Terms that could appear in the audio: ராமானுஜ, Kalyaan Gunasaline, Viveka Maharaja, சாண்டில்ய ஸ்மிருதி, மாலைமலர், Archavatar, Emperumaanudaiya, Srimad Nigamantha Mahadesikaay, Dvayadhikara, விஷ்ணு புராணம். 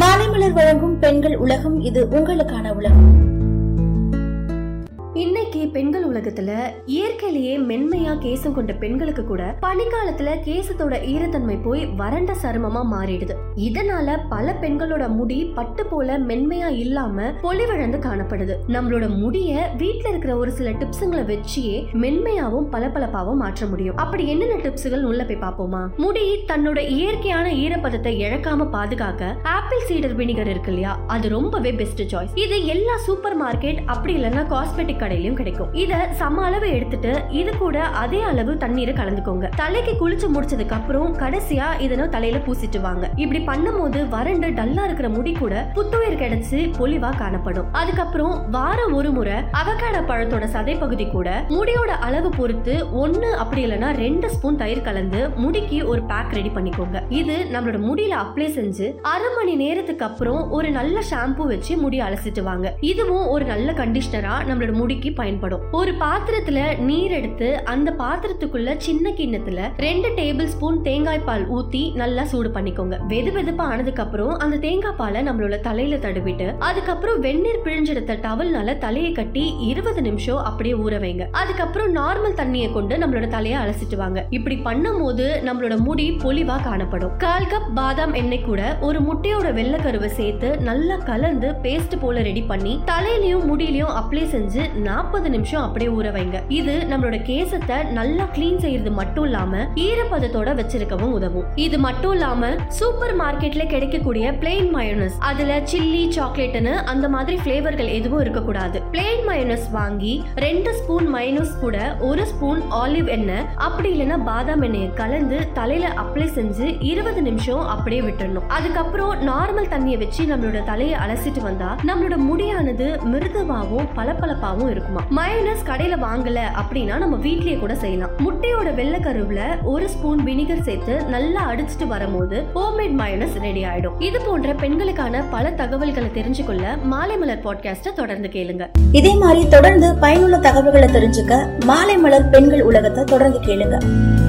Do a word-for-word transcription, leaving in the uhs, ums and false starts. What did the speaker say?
மாலைமலர் வழங்கும் பெண்கள் உலகம், இது உங்களுக்கான உலகம். இன்னைக்கு பெண்கள் உலகத்துல இயற்கையிலேயே மென்மையா கேசம் கொண்ட பெண்களுக்கு கூட பனிக்காலத்துல கேசத்தோட ஈரத்தன்மை போய் வறண்ட சருமமா மாறிடுது. இதனால பல பெண்களோட முடி பட்டு போல மென்மையா இல்லாம பொலிவிழந்து காணப்படுது. நம்மளோட முடிய வீட்டுல இருக்கிற ஒரு சில டிப்ஸுங்களை வச்சியே மென்மையாவும் பளபளப்பாவும் மாற்ற முடியும். அப்படி என்னென்ன டிப்ஸுகள் உள்ள போய் பார்ப்போமா? முடி தன்னோட இயற்கையான ஈரப்பதத்தை இழக்காம பாதுகாக்க ஆப்பிள் சீடர் வினிகர் இருக்கு இல்லையா, அது ரொம்பவே பெஸ்ட் சாய்ஸ். இது எல்லா சூப்பர் மார்க்கெட் அப்படி இல்லைன்னா காஸ்மெட்டிக் கடையிலும் கிடைக்கும். இத சம அளவு எடுத்துட்டு இது கூட அதே அளவு தண்ணீரை கலந்துக்கோங்க. தலைக்கு குளிச்சு முடிச்சதுக்கு அப்புறம் கடைசியா இதன தலையில பூசிட்டு வாங்க. இப்படி பண்ணும்போது வறண்டு டல்லா இருக்கிற முடி கூட புத்துயிர் கிடைச்சு பொலிவா காணப்படும். அதுக்கப்புறம் வாரம் ஒரு முறை அவகாடோ பழத்தோட சதை பகுதி கூட முடியோட அளவு பொறுத்து ஒன்னு அப்படி இல்லைன்னா ரெண்டு ஸ்பூன் தயிர் கலந்து முடிக்கு ஒரு பேக் ரெடி பண்ணிக்கோங்க. இது நம்மளோட முடியில அப்ளை செஞ்சு அரை மணி நேரத்துக்கு அப்புறம் ஒரு நல்ல ஷாம்பு வச்சு முடி அலசிட்டு வாங்க. இதுவும் ஒரு நல்ல கண்டிஷனரா நம்மளோட முடி பயன்படும். ஒரு பாத்திரத்துல நீர் எடுத்து அந்த பாத்திரத்துக்குள்ள சின்ன கிண்ணத்துல ரெண்டு டேபிள் ஸ்பூன் தேங்காய் பால் ஊத்தி நல்லா சூடு பண்ணிக்கோங்க. வெது வெதுப்பா ஆனதுக்கு அப்புறம் அந்த தேங்காய் பாலை நம்மளோட தலையில தடவிட்டு அதுக்கப்புறம் வெந்நீர் பிழிஞ்செடுத்த டவல்னால தலையை கட்டி இருபது நிமிஷம் அப்படியே ஊற வைங்க. அதுக்கப்புறம் நார்மல் தண்ணியை கொண்டு நம்மளோட தலையை அலசிட்டு வாங்க. இப்படி பண்ணும் போது நம்மளோட முடி பொலிவா காணப்படும். கால் கப் பாதாம் எண்ணெய் கூட ஒரு முட்டையோட வெள்ளைக்கருவை சேர்த்து நல்லா கலந்து பேஸ்ட் போல ரெடி பண்ணி தலையிலயும் முடியிலயும் அப்ளை செஞ்சு நாற்பது நிமிஷம் அப்படியே ஊற வைங்க. இது நம்மளோட கேசத்தை நல்லா கிளீன் செய்யறது மட்டும் இல்லாம ஈரப்பதத்தோட வச்சிருக்கவும் உதவும். இது மட்டும் இல்லாம சூப்பர் மார்க்கெட்ல கிடைக்கக்கூடிய பிளெயின் மயோனஸ், அதுல சில்லி சாக்லேட்னு அந்த மாதிரி ஃபிளேவர்கள் எதுவும் இருக்கக்கூடாது. பிளெயின் மயோனஸ் வாங்கி ரெண்டு ஸ்பூன் மயோனஸ் கூட ஒரு ஸ்பூன் ஆலிவ் எண்ணெய் அப்படி இல்லைன்னா பாதாம் எண்ணெயை கலந்து தலையில அப்ளை செஞ்சு இருபது நிமிஷம் அப்படியே விட்டுடணும். அதுக்கப்புறம் நார்மல் தண்ணியை வச்சு நம்மளோட தலையை அலசிட்டு வந்தா நம்மளோட முடியானது மிருதுவாகவும் பளபளப்பாகவும் இருக்குமா. மயோனஸ் கடையில வாங்கல அப்படின்னா நம்ம வீட்லயே கூட செய்யலாம். முட்டையோட வெள்ளை கருவுல ஒரு ஸ்பூன் வினிகர் சேர்த்து நல்லா அடிச்சிட்டு வரும்போது ஹோம்மேட் மயோனஸ் ரெடி ஆயிடும். இது போன்ற பெண்களுக்கான பல தகவல்களை தெரிஞ்சுக்கொள்ள மாலைமலர் பாட்காஸ்ட தொடர்ந்து கேளுங்க. இதே மாதிரி தொடர்ந்து பயனுள்ள தகவல்களை தெரிஞ்சுக்க மாலைமலர் பெண்கள் உலகத்தை தொடர்ந்து கேளுங்க.